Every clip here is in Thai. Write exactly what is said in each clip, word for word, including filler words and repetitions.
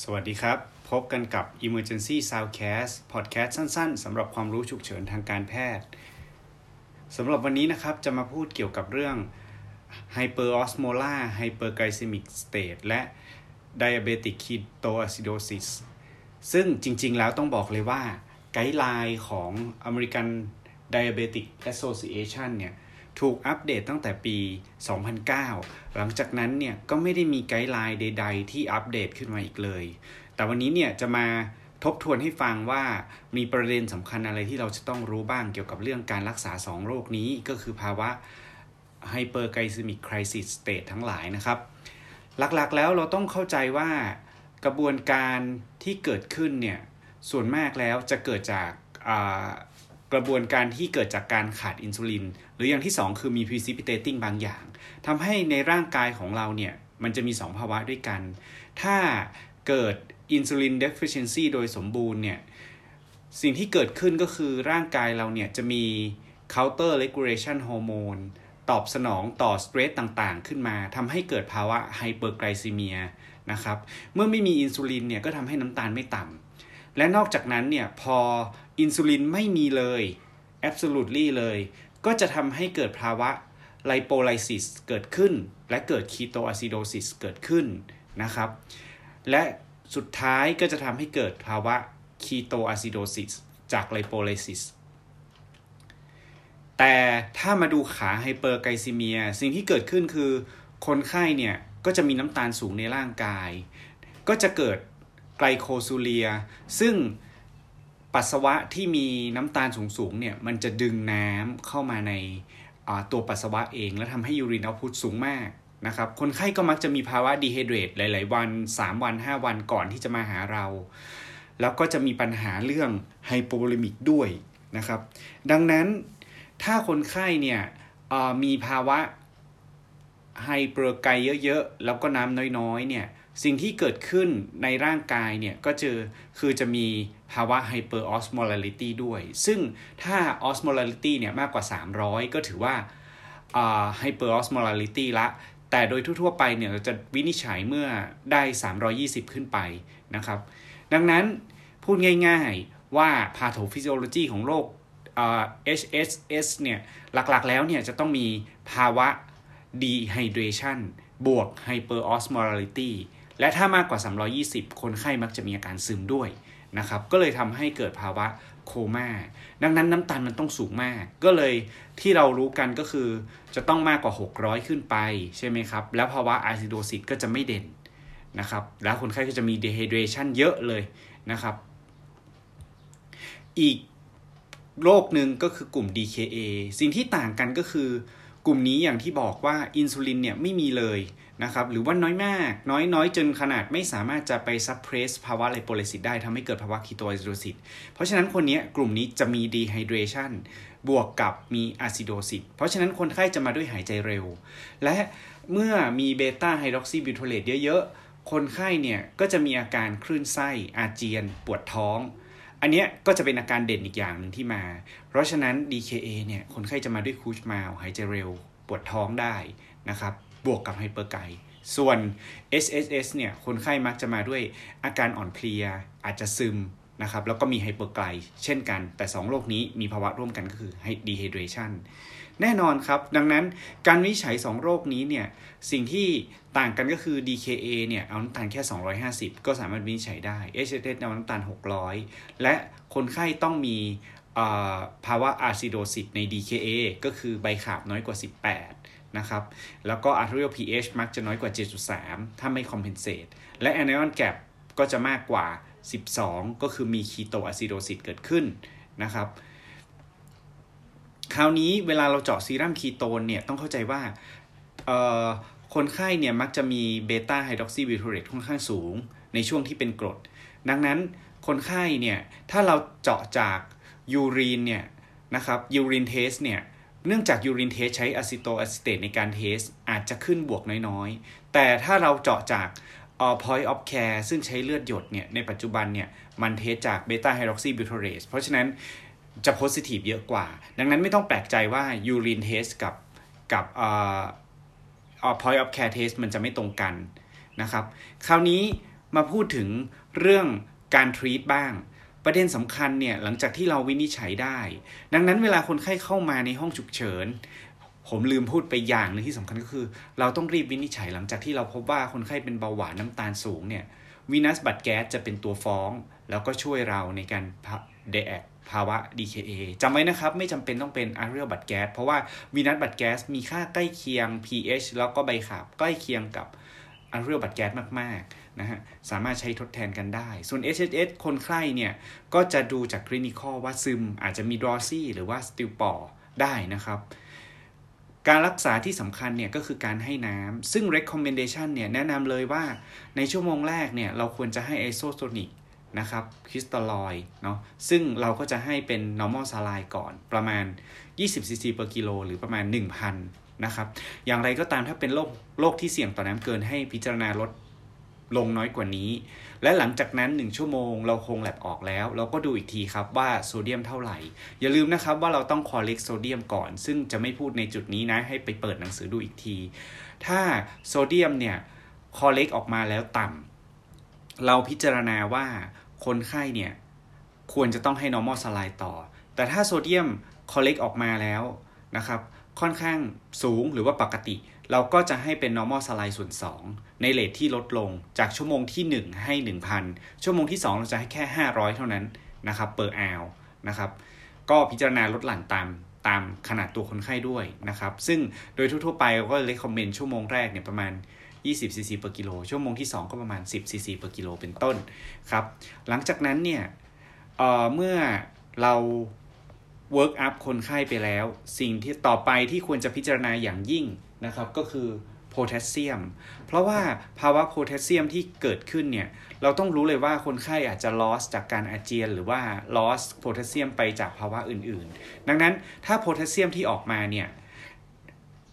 สวัสดีครับพบกันกับ Emergency soundcast พอดแคสต์สั้นๆสำหรับความรู้ฉุกเฉินทางการแพทย์สำหรับวันนี้นะครับจะมาพูดเกี่ยวกับเรื่อง Hyperosmolar Hyperglycemic State และ Diabetic Ketoacidosis ซึ่งจริงๆแล้วต้องบอกเลยว่าไกด์ไลน์ของ American Diabetic Association เนี่ยถูกอัปเดตตั้งแต่ปีสองพันเก้าหลังจากนั้นเนี่ยก็ไม่ได้มีไกด์ไลน์ใดๆที่อัปเดตขึ้นมาอีกเลยแต่วันนี้เนี่ยจะมาทบทวนให้ฟังว่ามีประเด็นสำคัญอะไรที่เราจะต้องรู้บ้างเกี่ยวกับเรื่องการรักษาสองโรคนี้ก็คือภาวะ Hyperglycemic Crisis State ทั้งหลายนะครับหลักๆแล้วเราต้องเข้าใจว่ากระบวนการที่เกิดขึ้นเนี่ยส่วนมากแล้วจะเกิดจากกระบวนการที่เกิดจากการขาดอินซูลินหรืออย่างที่สองคือมี precipitating บางอย่างทำให้ในร่างกายของเราเนี่ยมันจะมีสองภาวะด้วยกันถ้าเกิด insulin deficiency โดยสมบูรณ์เนี่ยสิ่งที่เกิดขึ้นก็คือร่างกายเราเนี่ยจะมี counter regulation hormone ตอบสนองต่อ stress ต่างๆขึ้นมาทำให้เกิดภาวะ hyperglycemia นะครับเมื่อไม่มีอินซูลินเนี่ยก็ทำให้น้ำตาลไม่ต่ำและนอกจากนั้นเนี่ยพออินซูลินไม่มีเลย absolutely เลยก็จะทำให้เกิดภาวะไลโปไลซิสเกิดขึ้นและเกิดคีโตอะซิโดซิสเกิดขึ้นนะครับและสุดท้ายก็จะทำให้เกิดภาวะคีโตอะซิโดซิสจากไลโปไลซิสแต่ถ้ามาดูขาไฮเปอร์ไกลซีเมียสิ่งที่เกิดขึ้นคือคนไข้เนี่ยก็จะมีน้ำตาลสูงในร่างกายก็จะเกิดไกลโคซูเรียซึ่งปัสสาวะที่มีน้ำตาลสูงๆเนี่ยมันจะดึงน้ำเข้ามาในตัวปัสสาวะเองและทำให้ยูรินเอาท์พุตสูงมากนะครับคนไข้ก็มักจะมีภาวะดีไฮเดรตหลายๆวันสามวันห้าวันก่อนที่จะมาหาเราแล้วก็จะมีปัญหาเรื่องไฮโปโวลิมิกด้วยนะครับดังนั้นถ้าคนไข้เนี่ยมีภาวะไฮเปอร์ไกเยอะๆแล้วก็น้ำน้อยๆเนี่ยสิ่งที่เกิดขึ้นในร่างกายเนี่ยก็จะคือจะมีภาวะ hyperosmolality ด้วยซึ่งถ้า osmolality เนี่ยมากกว่าสามร้อยก็ถือว่า hyperosmolality ละแต่โดยทั่วๆไปเนี่ยเราจะวินิจฉัยเมื่อได้สามร้อยยี่สิบขึ้นไปนะครับดังนั้นพูดง่ายๆว่า pathophysiology ของโรค เอช เอส เอส เนี่ยหลักๆแล้วเนี่ยจะต้องมีภาวะ dehydration บวก hyperosmolalityและถ้ามากกว่าสามร้อยยี่สิบคนไข้มักจะมีอาการซึมด้วยนะครับก็เลยทำให้เกิดภาวะโคม่าดังนั้นน้ำตาลมันต้องสูงมากก็เลยที่เรารู้กันก็คือจะต้องมากกว่าหกร้อยขึ้นไปใช่ไหมครับแล้วภาวะอะซิโดซิสก็จะไม่เด่นนะครับแล้วคนไข้ก็จะมี dehydration เยอะเลยนะครับอีกโรคหนึ่งก็คือกลุ่ม ดี เค เอ สิ่งที่ต่างกันก็คือกลุ่มนี้อย่างที่บอกว่าอินซูลินเนี่ยไม่มีเลยนะครับหรือว่าน้อยมากน้อยน้อยจนขนาดไม่สามารถจะไปซับเพรสภาวะไลโปไลซิสได้ทำให้เกิดภาวะคีโตอะซิโดซิสเพราะฉะนั้นคนนี้กลุ่มนี้จะมีดีไฮเดรชันบวกกับมีอะซิโดซิสเพราะฉะนั้นคนไข้จะมาด้วยหายใจเร็วและเมื่อมีเบต้าไฮดรอกซิบิวไทเลตเยอะๆคนไข้เนี่ยก็จะมีอาการคลื่นไส้อาเจียนปวดท้องอันเนี้ยก็จะเป็นอาการเด่นอีกอย่างนึงที่มาเพราะฉะนั้น ดี เค เอ เนี่ยคนไข้จะมาด้วยคูชมาลหายใจเร็วปวดท้องได้นะครับบวกกับไฮเปอร์ไกส่วน เอส เอส เอส เนี่ยคนไข้มักจะมาด้วยอาการอ่อนเพลียอาจจะซึมนะครับแล้วก็มีไฮเปอร์ไกเช่นกันแต่สองโรคนี้มีภาวะร่วมกันก็คือ dehydration แน่นอนครับดังนั้นการวินิจฉัยสองโรคนี้เนี่ยสิ่งที่ต่างกันก็คือ ดี เค เอ เนี่ยเอาน้ำตาลแค่สองร้อยห้าสิบก็สามารถวินิจฉัยได้ เอช เอส เอส เอาน้ำตาลหกร้อยและคนไข้ต้องมีภาวะอะซิโดซิสใน ดี เค เอ ก็คือใบขาบน้อยกว่าสิบแปดนะครับแล้วก็ arterial พี เอช มักจะน้อยกว่า เจ็ดจุดสาม ถ้าไม่ compensate และ anion gap ก็จะมากกว่าสิบสองก็คือมีคีโตอะซิโดซิสเกิดขึ้นนะครับคราวนี้เวลาเราเจาะซีรัมคีโตนเนี่ยต้องเข้าใจว่าเอ่อคนไข้เนี่ยมักจะมีเบต้าไฮดรอกซิบิวไทเลตค่อนข้างสูงในช่วงที่เป็นกรดดังนั้นคนไข้เนี่ยถ้าเราเจาะจากยูรีนเนี่ยนะครับยูรีนเทสเนี่ยเนื่องจากยูรีนเทสใช้อะซิโตอะซิเตตในการเทสอาจจะขึ้นบวกน้อยๆแต่ถ้าเราเจาะจากpoint of care ซึ่งใช้เลือดหยดเนี่ยในปัจจุบันเนี่ยมันเทสจาก beta hydroxybutyrate เพราะฉะนั้นจะ positive เยอะกว่าดังนั้นไม่ต้องแปลกใจว่า urine test กับกับเอ่อ point of care test มันจะไม่ตรงกันนะครับคราวนี้ มาพูดถึงเรื่องการทรีตบ้างประเด็นสำคัญเนี่ยหลังจากที่เราวินิจฉัยได้ดังนั้นเวลาคนไข้เข้ามาในห้องฉุกเฉินผมลืมพูดไปอย่างนึงที่สำคัญก็คือเราต้องรีบวินิจฉัยหลังจากที่เราพบว่าคนไข้เป็นเบาหวานน้ำตาลสูงเนี่ยวีนัสบัดแก๊สจะเป็นตัวฟ้องแล้วก็ช่วยเราในการเดอะภาวะ ดี เค เอ จำไว้นะครับไม่จำเป็นต้องเป็นอาร์เรียลบัดแก๊สเพราะว่าวีนัสบัดแก๊สมีค่าใกล้เคียง พี เอช แล้วก็ใบขับใกล้เคียงกับอาร์เรียลบัดแก๊สมากๆนะฮะสามารถใช้ทดแทนกันได้ส่วน เอช เอช เอส คนไข้เนี่ยก็จะดูจากคลินิคอลว่าซึมอาจจะมีดรอซี่หรือว่าสติลปอได้นะครับการรักษาที่สำคัญเนี่ยก็คือการให้น้ำซึ่ง recommendation เนี่ยแนะนำเลยว่าในชั่วโมงแรกเนี่ยเราควรจะให้ไอโซโทนิกนะครับคริสตัลลอยเนาะซึ่งเราก็จะให้เป็น normal saline ก่อนประมาณยี่สิบซีซีต่อกิโลหรือประมาณ หนึ่งพัน นะครับอย่างไรก็ตามถ้าเป็นโรคโรคที่เสี่ยงต่อน้ำเกินให้พิจารณาลดลงน้อยกว่านี้และหลังจากนั้นหนึ่งชั่วโมงเราคงแลบออกแล้วเราก็ดูอีกทีครับว่าโซเดียมเท่าไหร่อย่าลืมนะครับว่าเราต้องคอลเลกโซเดียมก่อนซึ่งจะไม่พูดในจุดนี้นะให้ไปเปิดหนังสือดูอีกทีถ้าโซเดียมเนี่ยคอลเลกออกมาแล้วต่ำเราพิจารณาว่าคนไข้เนี่ยควรจะต้องให้ normal saline ต่อแต่ถ้าโซเดียม collect ออกมาแล้วนะครับค่อนข้างสูงหรือว่าปกติเราก็จะให้เป็น normal saline ส่วนสองในเรทที่ลดลงจากชั่วโมงที่หนึ่งให้ หนึ่งพัน ชั่วโมงที่สองเราจะให้แค่ห้าร้อยเท่านั้นนะครับ per hour นะครับก็พิจารณาลดหลั่นตามตามขนาดตัวคนไข้ด้วยนะครับซึ่งโดยทั่วๆไปเราก็ recommend ชั่วโมงแรกเนี่ยประมาณยี่สิบซีซีต่อกิโลชั่วโมงที่สองก็ประมาณสิบซีซีต่อกิโลเป็นต้นครับหลังจากนั้นเนี่ยเอ่อเมื่อเราเวิร์คอัพคนไข้ไปแล้วสิ่งที่ต่อไปที่ควรจะพิจารณาอย่างยิ่งนะครับก็คือโพแทสเซียมเพราะว่าภาวะโพแทสเซียมที่เกิดขึ้นเนี่ยเราต้องรู้เลยว่าคนไข้อาจจะลอสจากการอาเจียนหรือว่าลอสโพแทสเซียมไปจากภาวะอื่นๆดังนั้นถ้าโพแทสเซียมที่ออกมาเนี่ย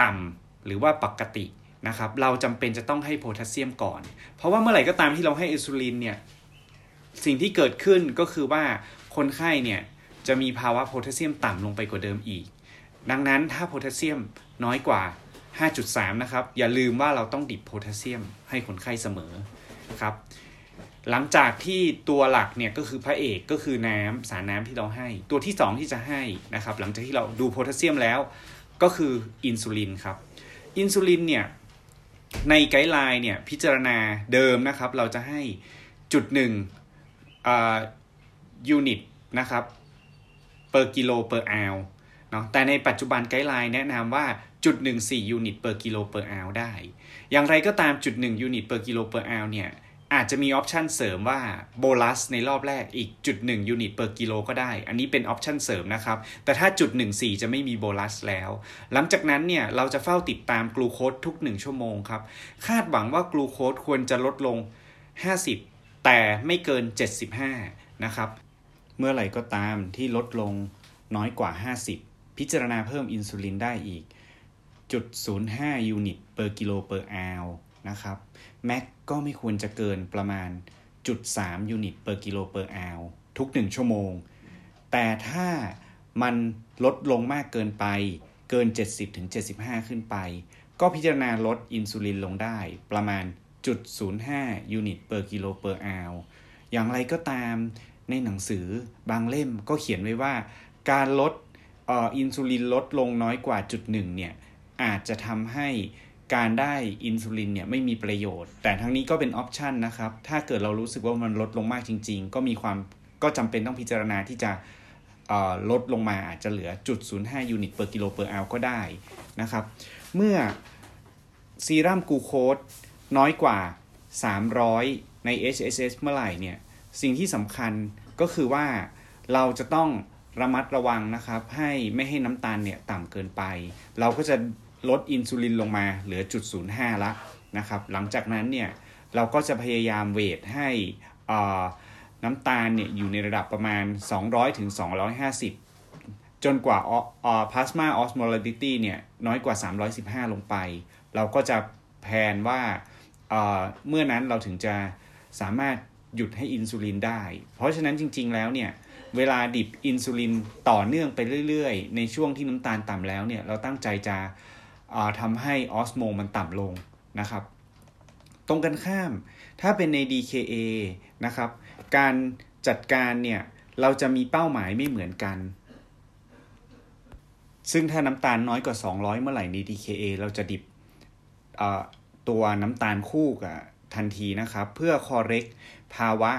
ต่ำหรือว่าปกตินะครับเราจำเป็นจะต้องให้โพแทสเซียมก่อนเพราะว่าเมื่อไหร่ก็ตามที่เราให้อินซูลินเนี่ยสิ่งที่เกิดขึ้นก็คือว่าคนไข้เนี่ยจะมีภาวะโพแทสเซียมต่ำลงไปกว่าเดิมอีกดังนั้นถ้าโพแทสเซียมน้อยกว่า ห้าจุดสาม นะครับอย่าลืมว่าเราต้องดิบโพแทสเซียมให้คนไข้เสมอครับหลังจากที่ตัวหลักเนี่ยก็คือพระเอกก็คือน้ำสารน้ำที่เราให้ตัวที่สองที่จะให้นะครับหลังจากที่เราดูโพแทสเซียมแล้วก็คืออินซูลินครับอินซูลินเนี่ยในไกด์ไลน์เนี่ยพิจารณาเดิมนะครับเราจะให้ ศูนย์จุดหนึ่ง อ่ายูนิตนะครับ per kilo per hour เนาะแต่ในปัจจุบันไกด์ไลน์แนะนำว่า ศูนย์จุดหนึ่งสี่ ยูนิต per kilo per hour ได้อย่างไรก็ตาม ศูนย์จุดหนึ่ง ยูนิต per kilo per hour เนี่ยอาจจะมีออปชันเสริมว่าโบลัสในรอบแรกอีก ศูนย์จุดหนึ่ง ยูนิต per kilo ก็ได้อันนี้เป็นออปชันเสริมนะครับแต่ถ้า ศูนย์จุดหนึ่งสี่ จะไม่มีโบลัสแล้วหลังจากนั้นเนี่ยเราจะเฝ้าติดตามกลูโคสทุกหนึ่งชั่วโมงครับคาดหวังว่ากลูโคสควรจะลดลงห้าสิบแต่ไม่เกินเจ็ดสิบห้านะครับเมื่อไหร่ก็ตามที่ลดลงน้อยกว่าห้าสิบพิจารณาเพิ่มอินซูลินได้อีก ศูนย์จุดศูนย์ห้า ยูนิต per kilo per hour นะครับแม็กก็ไม่ควรจะเกินประมาณ ศูนย์จุดสาม ยูนิต per kilo per hour ทุกหนึ่งชั่วโมงแต่ถ้ามันลดลงมากเกินไปเกิน เจ็ดสิบถึงเจ็ดสิบห้า ขึ้นไปก็พิจารณาลดอินซูลินลงได้ประมาณ ศูนย์จุดศูนย์ห้า ยูนิต per kilo per hour อย่างไรก็ตามในหนังสือบางเล่มก็เขียนไว้ว่าการลดเอ่ออินซูลินลดลงน้อยกว่า ศูนย์จุดหนึ่ง เนี่ยอาจจะทำให้การได้อินซูลินเนี่ยไม่มีประโยชน์แต่ทั้งนี้ก็เป็นออปชันนะครับถ้าเกิดเรารู้สึกว่ามันลดลงมากจริงๆก็มีความก็จำเป็นต้องพิจารณาที่จะลดลงมาอาจจะเหลือ ศูนย์จุดศูนย์ห้า ยูนิต per kilo per hour ก็ได้นะครับเมื่อซีรัมกลูโคสน้อยกว่าสามร้อยใน เอช เอช เอส เมื่อไหร่เนี่ยสิ่งที่สำคัญก็คือว่าเราจะต้องระมัดระวังนะครับให้ไม่ให้น้ำตาลเนี่ยต่ำเกินไปเราก็จะลดอินซูลินลงมาเหลือ ศูนย์จุดศูนย์ห้า ละนะครับหลังจากนั้นเนี่ยเราก็จะพยายามเวทให้น้ำตาลเนี่ยอยู่ในระดับประมาณสองร้อยถึงสองร้อยห้าสิบจนกว่าพลาสมาออสโมลาริตี้เนี่ยน้อยกว่าสามร้อยสิบห้าลงไปเราก็จะแพลนว่าเมื่อนั้นเราถึงจะสามารถหยุดให้อินซูลินได้เพราะฉะนั้นจริงๆแล้วเนี่ยเวลาดิบอินซูลินต่อเนื่องไปเรื่อยๆในช่วงที่น้ำตาลต่ำแล้วเนี่ยเราตั้งใจจะทำให้ออสโมมันต่ำลงนะครับ ตรงกันข้ามถ้าเป็นใน ดี เค เอ นะครับการจัดการเนี่ยเราจะมีเป้าหมายไม่เหมือนกันซึ่งถ้าน้ำตาลน้อยกว่าสองร้อยเมื่อไหร่ใน ดี เค เอ เราจะดิบตัวน้ำตาลคู่กับทันทีนะครับเพื่อ correct ภาวะ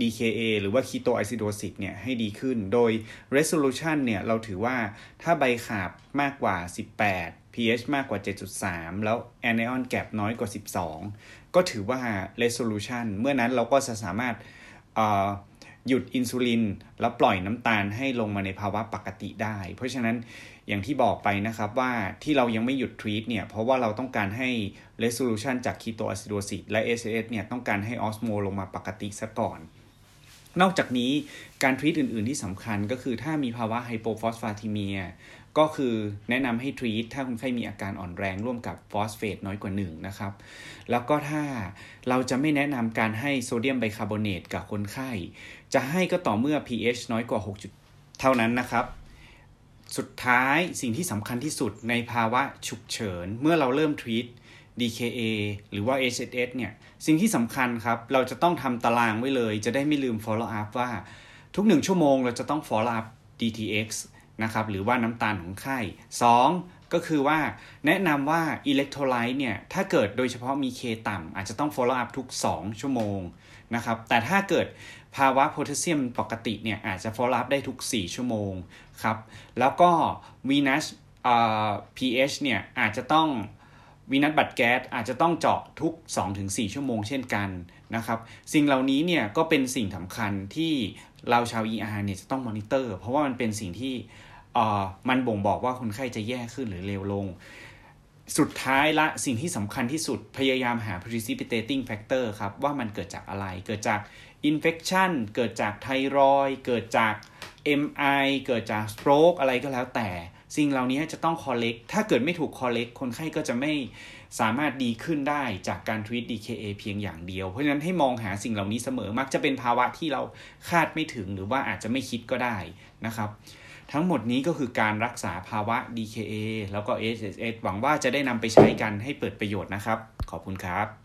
ดี เค เอ หรือว่า Ketoacidosis เนี่ยให้ดีขึ้นโดย resolution เนี่ยเราถือว่าถ้าใบขาบมากกว่าสิบแปด pH มากกว่า เจ็ดจุดสาม แล้ว anion gap น้อยกว่าสิบสองก็ถือว่า resolution เมื่อนั้นเราก็จะสามารถหยุดอินซูลินแล้วปล่อยน้ำตาลให้ลงมาในภาวะปกติได้เพราะฉะนั้นอย่างที่บอกไปนะครับว่าที่เรายังไม่หยุดทรีตเนี่ยเพราะว่าเราต้องการให้ resolution จาก Ketoacidosis และ เอส เอส เนี่ยต้องการให้ Osmo ลงมาปกติซะก่อนนอกจากนี้การทรีตอื่นๆที่สำคัญก็คือถ้ามีภาวะไฮโปฟอสฟาทิเมียก็คือแนะนำให้ทรีตถ้าคนไข้มีอาการอ่อนแรงร่วมกับฟอสเฟตน้อยกว่าหนึ่งนะครับแล้วก็ถ้าเราจะไม่แนะนำการให้โซเดียมไบคาร์บอเนตกับคนไข้จะให้ก็ต่อเมื่อ pH น้อยกว่าหกเท่านั้นนะครับสุดท้ายสิ่งที่สำคัญที่สุดในภาวะฉุกเฉินเมื่อเราเริ่มทรีต ดี เค เอ หรือว่า เอส เอส เนี่ยสิ่งที่สำคัญครับเราจะต้องทำตารางไว้เลยจะได้ไม่ลืม follow up ว่าทุกหนึ่งชั่วโมงเราจะต้อง follow up ดี ที เอ็กซ์ นะครับหรือว่าน้ำตาลของไข้สองก็คือว่าแนะนำว่า electrolyte เนี่ยถ้าเกิดโดยเฉพาะมี K ต่ำอาจจะต้อง follow up ทุกสองชั่วโมงนะครับแต่ถ้าเกิดภาวะโพแทสเซียมปกติเนี่ยอาจจะ follow up ได้ทุกสี่ชั่วโมงครับแล้วก็ venous เอ่อ pH เนี่ยอาจจะต้อง venous บัดแก๊สอาจจะต้องเจาะทุก สองถึงสี่ ชั่วโมงเช่นกันนะครับสิ่งเหล่านี้เนี่ยก็เป็นสิ่งสำคัญที่เราชาว อี อาร์ เนี่ยจะต้องมอนิเตอร์เพราะว่ามันเป็นสิ่งที่เอ่อมันบ่งบอกว่าคนไข้จะแย่ขึ้นหรือเลวลงสุดท้ายละสิ่งที่สำคัญที่สุดพยายามหา precipitating factor ครับว่ามันเกิดจากอะไรเกิดจาก infection เกิดจากไทรอยด์เกิดจาก เอ็ม ไอ เกิดจาก stroke อะไรก็แล้วแต่สิ่งเหล่านี้จะต้อง collect ถ้าเกิดไม่ถูก collect คนไข้ก็จะไม่สามารถดีขึ้นได้จากการ treat ดี เค เอ เพียงอย่างเดียวเพราะฉะนั้นให้มองหาสิ่งเหล่านี้เสมอมักจะเป็นภาวะที่เราคาดไม่ถึงหรือว่าอาจจะไม่คิดก็ได้นะครับทั้งหมดนี้ก็คือการรักษาภาวะ ดี เค เอ แล้วก็ เอส เอส หวังว่าจะได้นำไปใช้กันให้เปิดประโยชน์นะครับขอบคุณครับ